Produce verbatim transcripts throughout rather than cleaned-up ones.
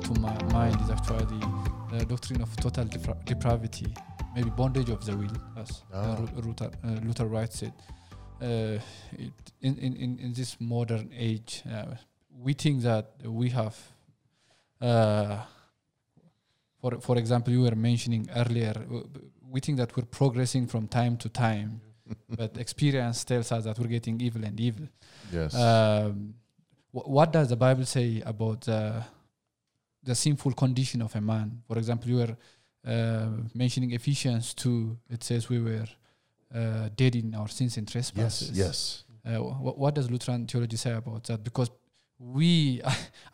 came to my mind is actually the, the doctrine of total depra- depravity, maybe bondage of the will, as ah. Luther, uh, Luther writes it. Uh, it in, in, in this modern age, uh, we think that we have, uh, for for example, you were mentioning earlier, we think that we're progressing from time to time, but experience tells us that we're getting evil and evil. Yes. Um, wh- what does the Bible say about uh, the sinful condition of a man? For example, you were uh, mentioning Ephesians two. It says we were Uh, dead in our sins and trespasses. Yes, yes. Uh, wh- what does Lutheran theology say about that? Because we,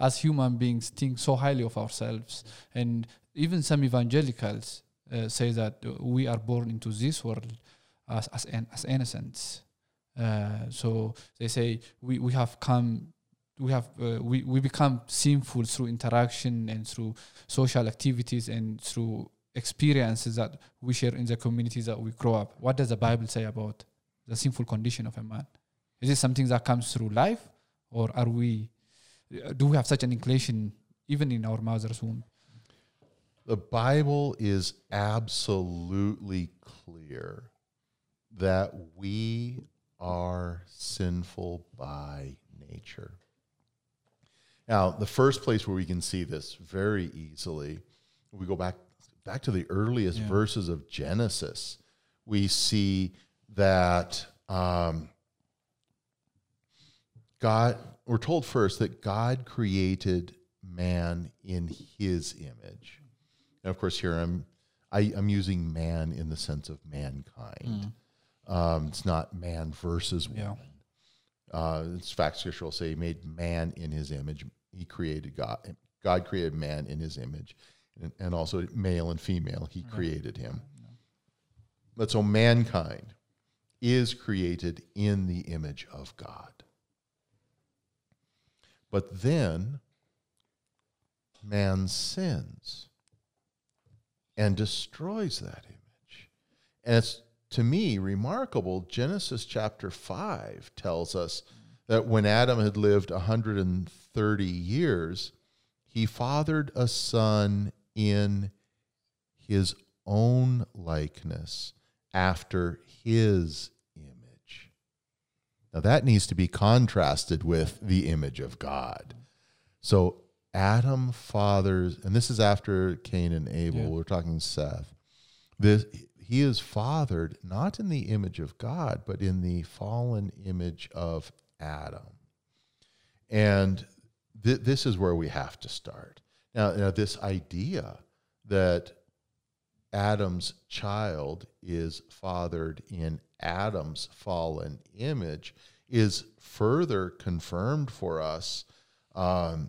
as human beings, think so highly of ourselves, and even some evangelicals uh, say that we are born into this world as as, an, as innocents. Uh, so they say we, we have come, we have uh, we we become sinful through interaction and through social activities and through experiences that we share in the communities that we grow up. What does the Bible say about the sinful condition of a man? Is it something that comes through life, or are we? Do we have such an inclination even in our mother's womb? The Bible is absolutely clear that we are sinful by nature. Now, the first place where we can see this very easily, we go back. Back to the earliest yeah. verses of Genesis, we see that um, God, we're told first that God created man in his image. And of course, here I'm, I, I'm using man in the sense of mankind. Mm. Um, it's not man versus woman. Yeah. Uh, in fact, Scripture will say he made man in his image. He created God. God created man in his image. And also male and female, he yeah. created him. Yeah. But so mankind is created in the image of God. But then man sins and destroys that image. And it's, to me, remarkable. Genesis chapter five tells us that when Adam had lived one hundred thirty years, he fathered a son in his own likeness, after his image. Now that needs to be contrasted with the image of God. So Adam fathers, and this is after Cain and Abel, yeah. we're talking Seth. This, he is fathered not in the image of God, but in the fallen image of Adam. And th- this is where we have to start. Now, now, this idea that Adam's child is fathered in Adam's fallen image is further confirmed for us. Um,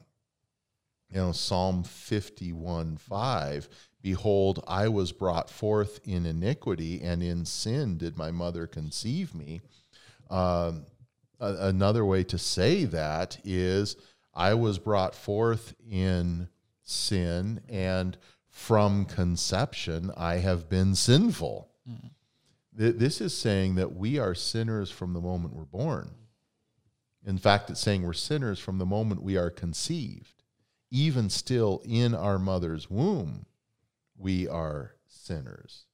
you know, Psalm fifty-one five, behold, I was brought forth in iniquity, and in sin did my mother conceive me. Um, a- another way to say that is, I was brought forth in sin, and from conception I have been sinful. Mm. Th- this is saying that we are sinners from the moment we're born. In fact, it's saying we're sinners from the moment we are conceived. Even still in our mother's womb, we are sinners.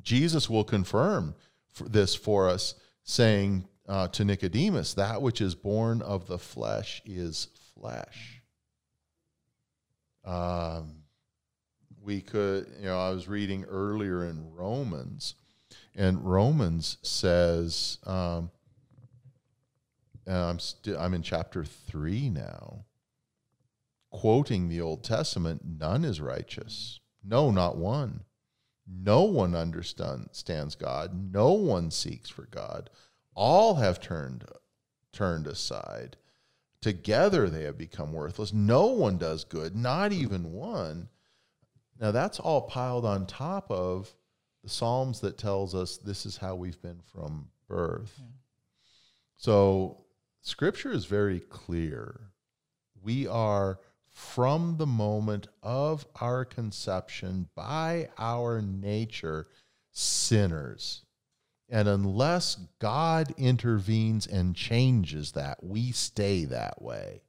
Jesus will confirm for this for us, saying uh, to Nicodemus, that which is born of the flesh is flesh. Um, we could, you know, I was reading earlier in Romans, and Romans says, um, and I'm still, I'm in chapter three now, quoting the Old Testament, none is righteous. No, not one. No one understands God. No one seeks for God. All have turned, turned aside. Together they have become worthless. No one does good, not even one. Now that's all piled on top of the Psalms that tells us this is how we've been from birth. Yeah. So Scripture is very clear. We are from the moment of our conception, by our nature, sinners. And unless God intervenes and changes that, we stay that way.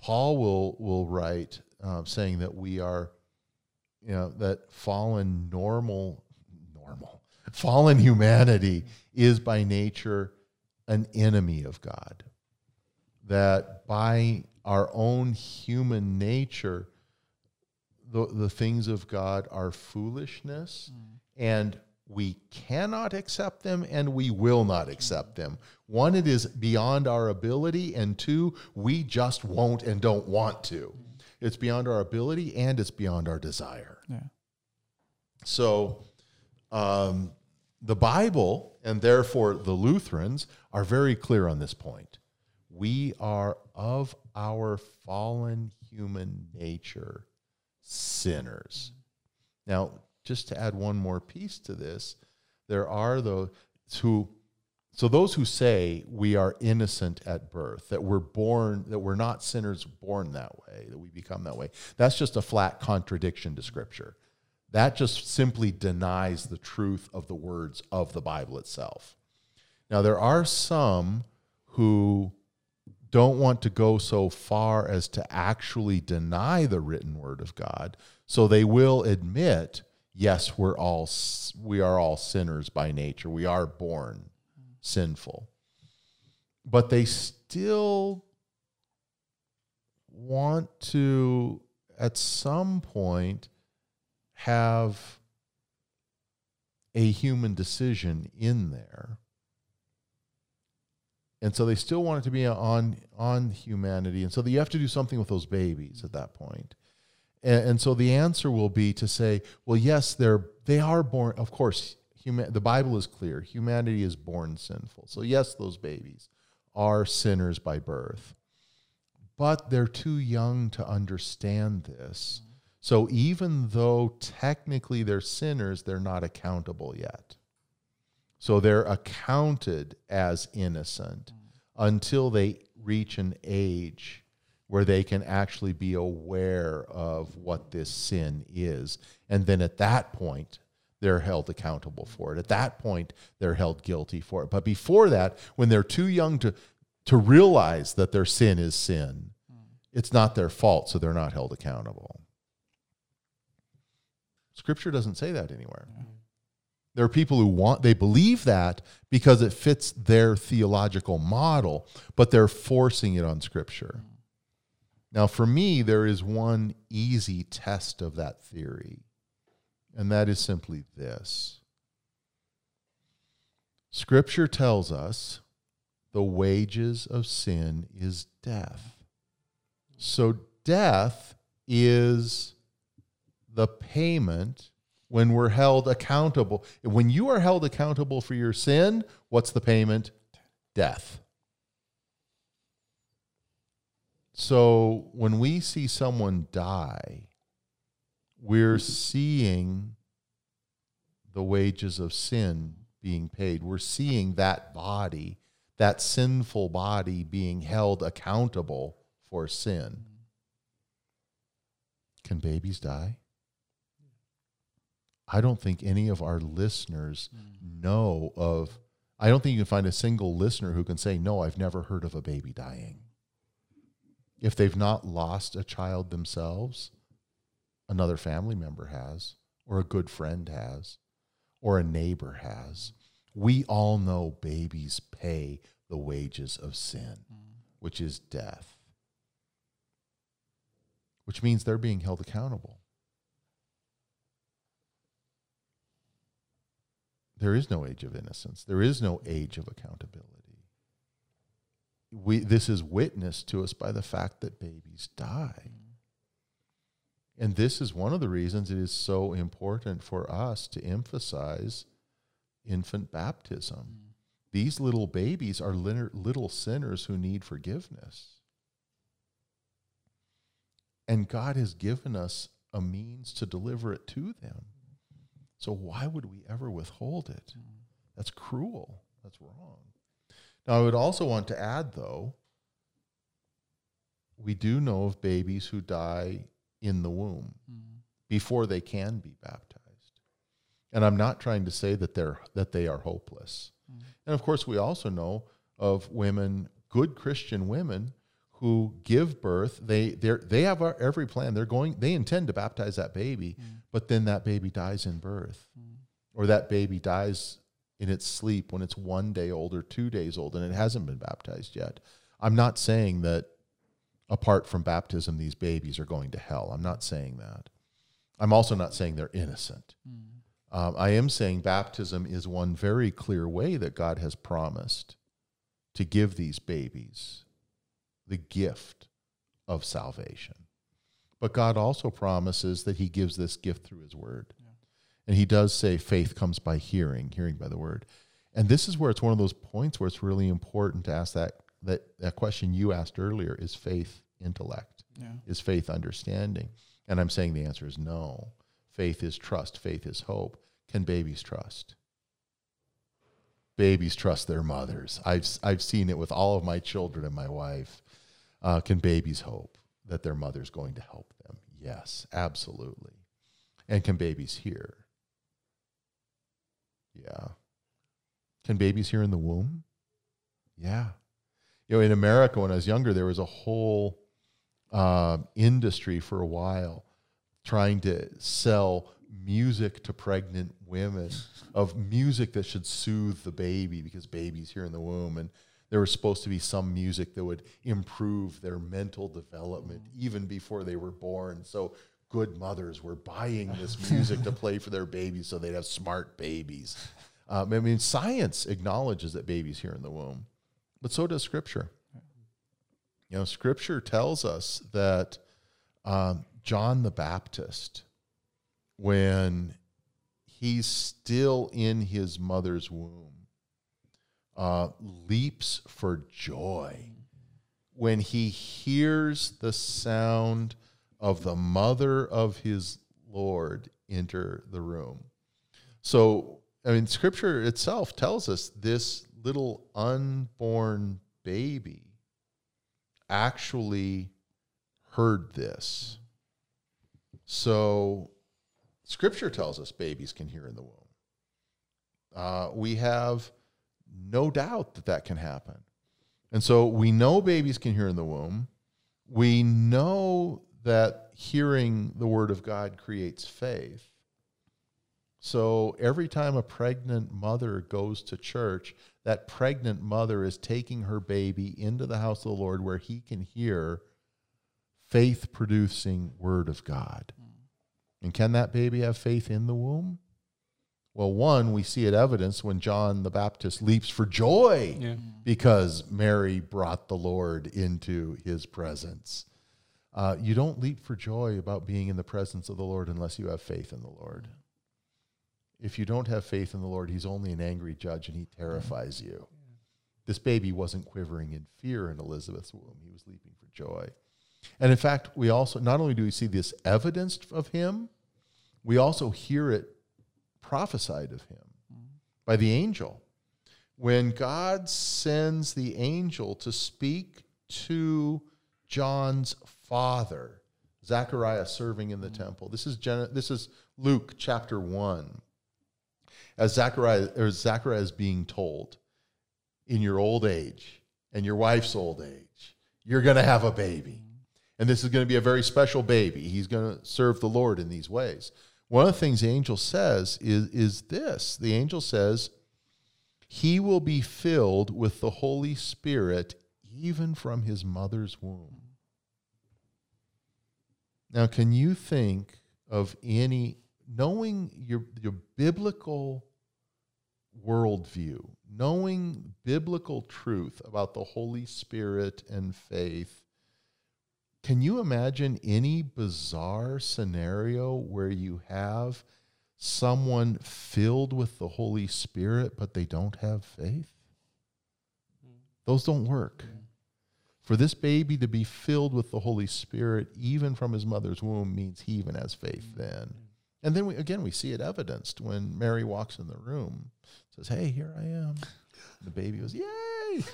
Paul will will write uh, saying that we are, you know, that fallen normal, normal, fallen humanity is by nature an enemy of God. That by our own human nature, the, the things of God are foolishness, mm. and we cannot accept them, and we will not accept them. One, it is beyond our ability, and two, we just won't and don't want to. It's beyond our ability, and it's beyond our desire. Yeah. So um, the Bible, and therefore the Lutherans, are very clear on this point. We are of our fallen human nature sinners. Now, just to add one more piece to this, there are those who, so those who say we are innocent at birth, that we're born, that we're not sinners born that way, that we become that way, that's just a flat contradiction to Scripture. That just simply denies the truth of the words of the Bible itself. Now, there are some who don't want to go so far as to actually deny the written word of God, so they will admit, yes, we're all we are all sinners by nature. We are born sinful. But they still want to, at some point, have a human decision in there. And so they still want it to be on on humanity. And so you have to do something with those babies at that point. And, and so the answer will be to say, well, yes, they're they are born. Of course, human, the Bible is clear. Humanity is born sinful. So yes, those babies are sinners by birth. But they're too young to understand this. So even though technically they're sinners, they're not accountable yet. So they're accounted as innocent until they reach an age where they can actually be aware of what this sin is. And then at that point, they're held accountable for it. At that point, they're held guilty for it. But before that, when they're too young to, to realize that their sin is sin, it's not their fault, so they're not held accountable. Scripture doesn't say that anywhere. Yeah. There are people who want, they believe that because it fits their theological model, but they're forcing it on Scripture. Now, for me, there is one easy test of that theory, and that is simply this. Scripture tells us the wages of sin is death. So death is the payment. When we're held accountable, when you are held accountable for your sin, what's the payment? Death. So when we see someone die, we're seeing the wages of sin being paid. We're seeing that body, that sinful body, being held accountable for sin. Can babies die? I don't think any of our listeners know of, I don't think you can find a single listener who can say, no, I've never heard of a baby dying. If they've not lost a child themselves, another family member has, or a good friend has, or a neighbor has. We all know babies pay the wages of sin, which is death, which means they're being held accountable. There is no age of innocence. There is no age of accountability. We, this is witnessed to us by the fact that babies die. And this is one of the reasons it is so important for us to emphasize infant baptism. These little babies are little sinners who need forgiveness. And God has given us a means to deliver it to them. So why would we ever withhold it? That's cruel. That's wrong. Now, I would also want to add, though, we do know of babies who die in the womb mm-hmm. before they can be baptized. And I'm not trying to say that they're that they are hopeless. Mm-hmm. And, of course, we also know of women, good Christian women, who give birth. They they they have our, every plan. They're going. They intend to baptize that baby, mm. but then that baby dies in birth, mm. or that baby dies in its sleep when it's one day old or two days old, and it hasn't been baptized yet. I'm not saying that apart from baptism, these babies are going to hell. I'm not saying that. I'm also not saying they're innocent. Mm. Um, I am saying baptism is one very clear way that God has promised to give these babies the gift of salvation. But God also promises that he gives this gift through his word. Yeah. And he does say faith comes by hearing, hearing by the word. And this is where it's one of those points where it's really important to ask that that, that question you asked earlier, is faith intellect? Yeah. Is faith understanding? And I'm saying the answer is no. Faith is trust. Faith is hope. Can babies trust? Babies trust their mothers. I've I've seen it with all of my children and my wife. Uh, can babies hope that their mother's going to help them? Yes, absolutely. And can babies hear? Yeah. Can babies hear in the womb? Yeah. You know, in America, when I was younger, there was a whole uh, industry for a while trying to sell music to pregnant women, of music that should soothe the baby because baby's here in the womb, and there was supposed to be some music that would improve their mental development even before they were born. So good mothers were buying this music to play for their babies so they'd have smart babies. Um, I mean, science acknowledges that baby's here in the womb, but so does Scripture. You know, Scripture tells us that um, John the Baptist, when he's still in his mother's womb, uh, leaps for joy when he hears the sound of the mother of his Lord enter the room. So, I mean, Scripture itself tells us this little unborn baby actually heard this. So, Scripture tells us babies can hear in the womb. Uh, we have no doubt that that can happen. And so we know babies can hear in the womb. We know that hearing the word of God creates faith. So every time a pregnant mother goes to church, that pregnant mother is taking her baby into the house of the Lord where he can hear faith-producing word of God. And can that baby have faith in the womb? Well, one, we see it evidenced when John the Baptist leaps for joy yeah. because Mary brought the Lord into his presence. Uh, you don't leap for joy about being in the presence of the Lord unless you have faith in the Lord. If you don't have faith in the Lord, he's only an angry judge and he terrifies you. This baby wasn't quivering in fear in Elizabeth's womb. He was leaping for joy. And in fact, we also, not only do we see this evidence of him, we also hear it prophesied of him mm-hmm. by the angel. When God sends the angel to speak to John's father, Zechariah serving in the mm-hmm. temple. This is Gen- this is Luke chapter one. As Zechariah, or Zechariah is being told, in your old age and your wife's old age, you're going to have a baby. And this is going to be a very special baby. He's going to serve the Lord in these ways. One of the things the angel says is, is this. The angel says, he will be filled with the Holy Spirit even from his mother's womb. Now, can you think of any, knowing your, your biblical worldview, knowing biblical truth about the Holy Spirit and faith, can you imagine any bizarre scenario where you have someone filled with the Holy Spirit, but they don't have faith? Those don't work. For this baby to be filled with the Holy Spirit, even from his mother's womb, means he even has faith then. And then, we, again, we see it evidenced when Mary walks in the room, says, hey, here I am. The baby goes, yay!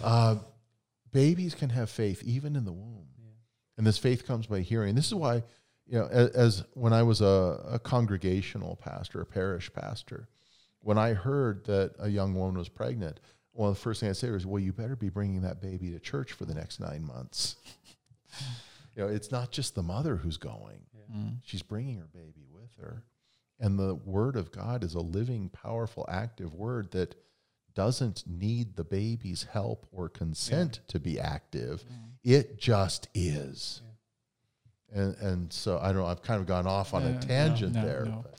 uh, Babies can have faith even in the womb. Yeah. And this faith comes by hearing. This is why, you know, as, as when I was a, a congregational pastor, a parish pastor, when I heard that a young woman was pregnant, Well, the first thing I say is, well, you better be bringing that baby to church for the next nine months. You know, it's not just the mother who's going. Yeah. Mm. She's bringing her baby with her. And the Word of God is a living, powerful, active Word that doesn't need the baby's help or consent yeah. to be active. Yeah. It just is. Yeah. And and so, I don't know, I've kind of gone off on uh, a tangent no, no, there. No. But.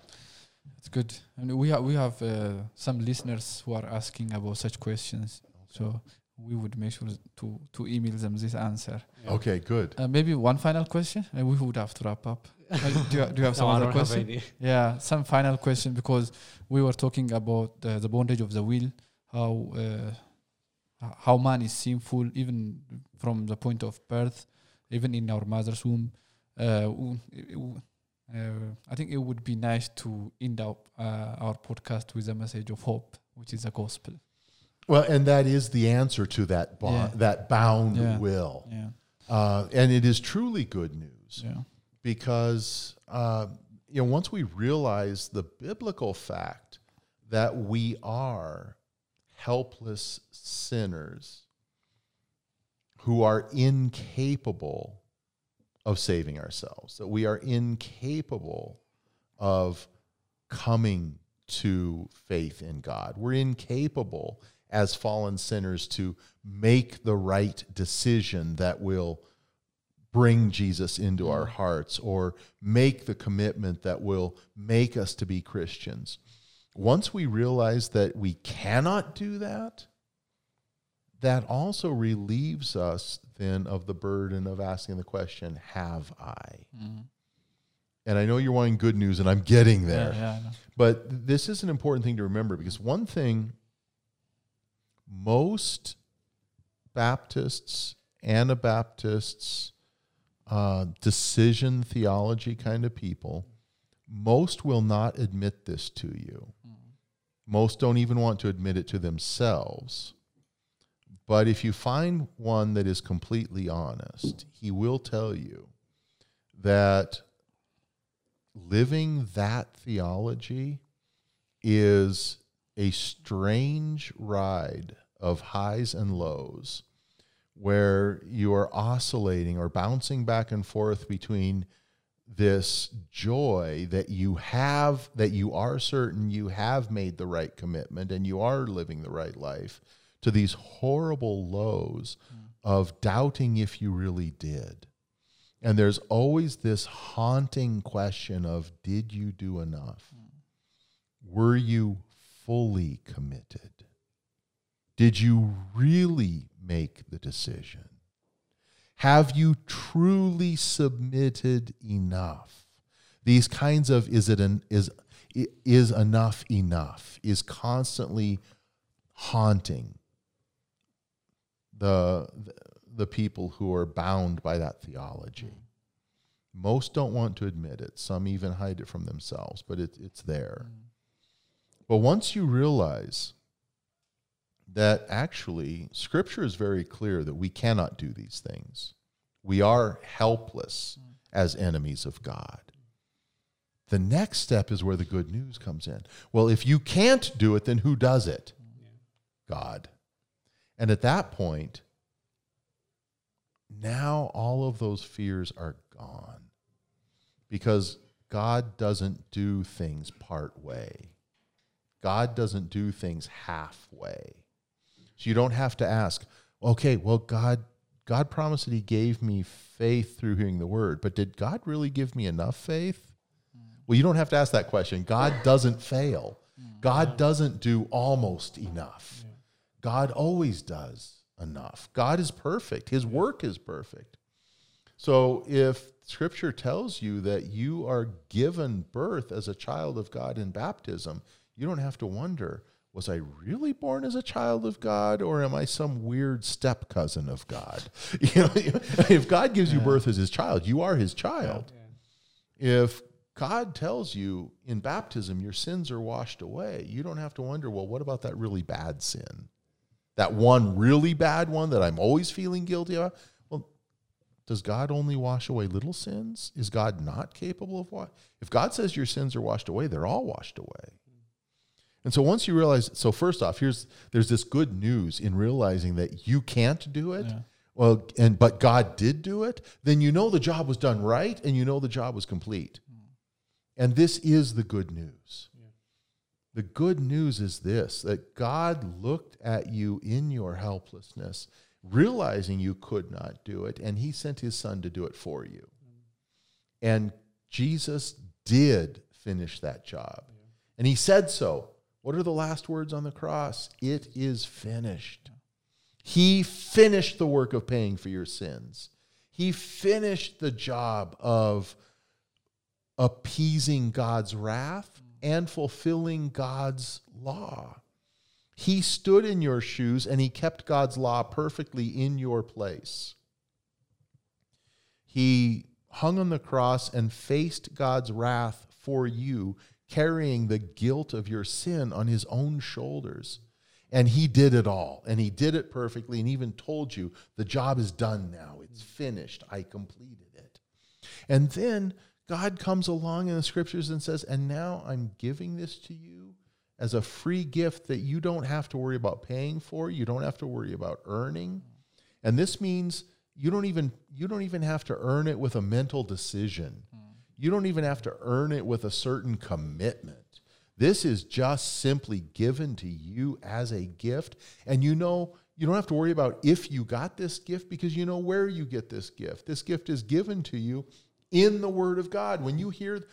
It's good. And we, ha- we have uh, some listeners who are asking about such questions. Okay. So we would make sure to, to email them this answer. Yeah. Okay, good. Uh, maybe one final question, and we would have to wrap up. uh, do, you, do you have some no, other question? Yeah, some final question, because we were talking about uh, the bondage of the will, how uh, how man is sinful, even from the point of birth, even in our mother's womb. Uh, uh, I think it would be nice to end up uh, our podcast with a message of hope, which is the gospel. Well, and that is the answer to that bo- yeah. that bound yeah. will. Yeah. Uh, and it is truly good news yeah. because uh, you know, once we realize the biblical fact that we are helpless sinners who are incapable of saving ourselves, that we are incapable of coming to faith in God. We're incapable as fallen sinners to make the right decision that will bring Jesus into our hearts or make the commitment that will make us to be Christians. Once we realize that we cannot do that, that also relieves us then of the burden of asking the question, have I? Mm. And I know you're wanting good news, and I'm getting there. Yeah, yeah, I know. But this is an important thing to remember, because one thing most Baptists, Anabaptists, uh, decision theology kind of people, most will not admit this to you. Mm. Most don't even want to admit it to themselves. But if you find one that is completely honest, he will tell you that living that theology is a strange ride of highs and lows, where you are oscillating or bouncing back and forth between this joy that you have, that you are certain you have made the right commitment and you are living the right life, to these horrible lows mm. of doubting if you really did. And there's always this haunting question of, did you do enough? Mm. Were you fully committed? Did you really make the decision? Have you truly submitted enough? These kinds of is it an is is enough enough is constantly haunting the the people who are bound by that theology. Most don't want to admit it. Some even hide it from themselves, but it, it's there. But once you realize that actually Scripture is very clear that we cannot do these things, we are helpless as enemies of God, the next step is where the good news comes in. Well, if you can't do it, then who does it? God. And at that point, now all of those fears are gone, because God doesn't do things part way. God doesn't do things halfway. So you don't have to ask, okay, well, God, God promised that he gave me faith through hearing the word, but did God really give me enough faith? Mm. Well, you don't have to ask that question. God doesn't fail. Mm. God doesn't do almost enough. Yeah. God always does enough. God is perfect. His work is perfect. So if Scripture tells you that you are given birth as a child of God in baptism, you don't have to wonder, was I really born as a child of God, or am I some weird step-cousin of God? You know, if God gives yeah. you birth as his child, you are his child. Yeah. If God tells you in baptism your sins are washed away, you don't have to wonder, well, what about that really bad sin? That one really bad one that I'm always feeling guilty about? Well, does God only wash away little sins? Is God not capable of washing? If God says your sins are washed away, they're all washed away. And so once you realize, so first off, here's there's this good news in realizing that you can't do it, yeah. well, and but God did do it, then you know the job was done right, and you know the job was complete. Mm. And this is the good news. Yeah. The good news is this, that God looked at you in your helplessness, realizing you could not do it, and he sent his son to do it for you. Mm. And Jesus did finish that job. Yeah. And he said so. What are the last words on the cross? It is finished. He finished the work of paying for your sins. He finished the job of appeasing God's wrath and fulfilling God's law. He stood in your shoes and he kept God's law perfectly in your place. He hung on the cross and faced God's wrath for you, carrying the guilt of your sin on his own shoulders. And he did it all, and he did it perfectly, and even told you, the job is done now, it's finished, I completed it. And then God comes along in the scriptures and says, and now I'm giving this to you as a free gift that you don't have to worry about paying for, you don't have to worry about earning. And this means you don't even, you don't even have to earn it with a mental decision. You don't even have to earn it with a certain commitment. This is just simply given to you as a gift. And you know, you don't have to worry about if you got this gift because you know where you get this gift. This gift is given to you in the Word of God. When you hear,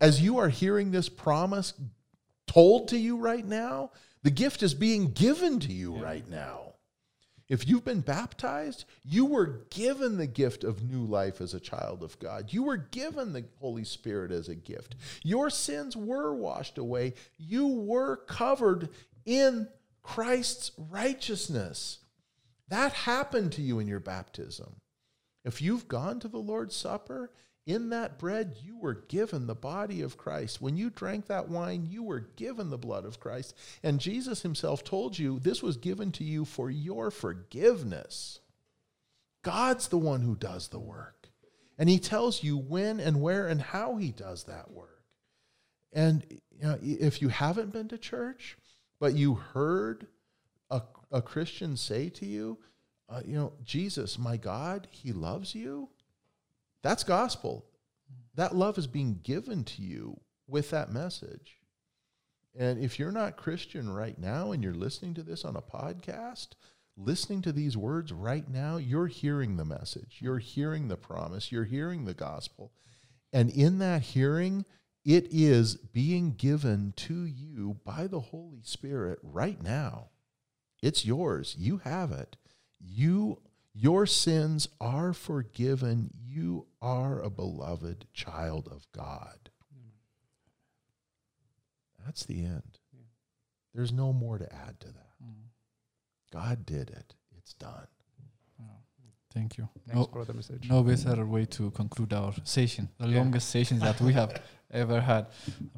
as you are hearing this promise told to you right now, the gift is being given to you yeah. right now. If you've been baptized, you were given the gift of new life as a child of God. You were given the Holy Spirit as a gift. Your sins were washed away. You were covered in Christ's righteousness. That happened to you in your baptism. If you've gone to the Lord's Supper, in that bread, you were given the body of Christ. When you drank that wine, you were given the blood of Christ. And Jesus himself told you this was given to you for your forgiveness. God's the one who does the work. And he tells you when and where and how he does that work. And you know, if you haven't been to church, but you heard a, a Christian say to you, uh, you know, Jesus, my God, he loves you. That's gospel. That love is being given to you with that message. And if you're not Christian right now and you're listening to this on a podcast, listening to these words right now, you're hearing the message. You're hearing the promise. You're hearing the gospel. And in that hearing, it is being given to you by the Holy Spirit right now. It's yours. You have it. You Your sins are forgiven. You are a beloved child of God. That's the end. Yeah. There's no more to add to that. Mm. God did it. It's done. Oh, thank you. Thanks no, for the message. No better way to conclude our session, the yeah. longest session that we have ever had.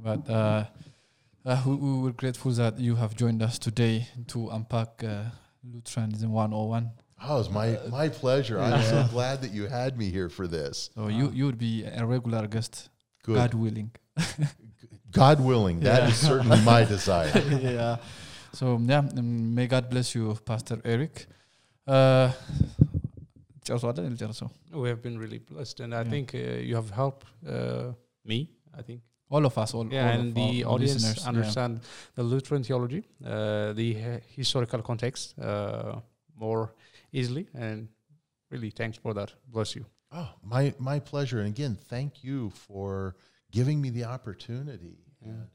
But uh, uh, we, we were grateful that you have joined us today to unpack uh, Lutheranism one oh one. Oh, it's my, my pleasure. I'm yeah. so glad that you had me here for this. So you, you would be a regular guest, Good. God willing. God willing. That yeah. is certainly my desire. yeah. So, yeah, may God bless you, Pastor Erick. Uh, we have been really blessed, and I yeah. think uh, you have helped uh, me, I think. All of us, all, yeah, all and the audience listeners. Understand yeah. the Lutheran theology, uh, the uh, historical context, uh, more easily, and really thanks for that. Bless you. Oh, my my pleasure. And again, thank you for giving me the opportunity. Yeah. And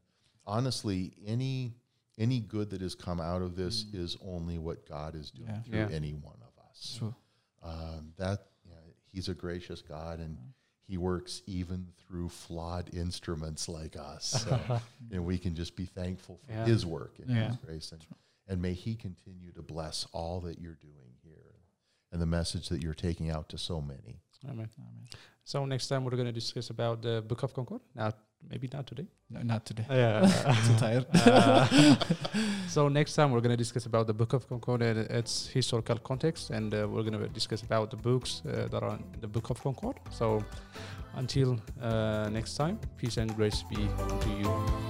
honestly, any any good that has come out of this mm. is only what God is doing yeah. through yeah. any one of us. Sure. Um, that you know, he's a gracious God, and yeah. he works even through flawed instruments like us. So, and we can just be thankful for yeah. his work and yeah. his grace. And, And may he continue to bless all that you're doing here and the message that you're taking out to so many. Amen. Amen. So next time we're going to discuss about the Book of Concord. Now, maybe not today. No, not today. Yeah. I'm too tired. Uh, so next time we're going to discuss about the Book of Concord and its historical context. And uh, we're going to discuss about the books uh, that are in the Book of Concord. So until uh, next time, peace and grace be to you.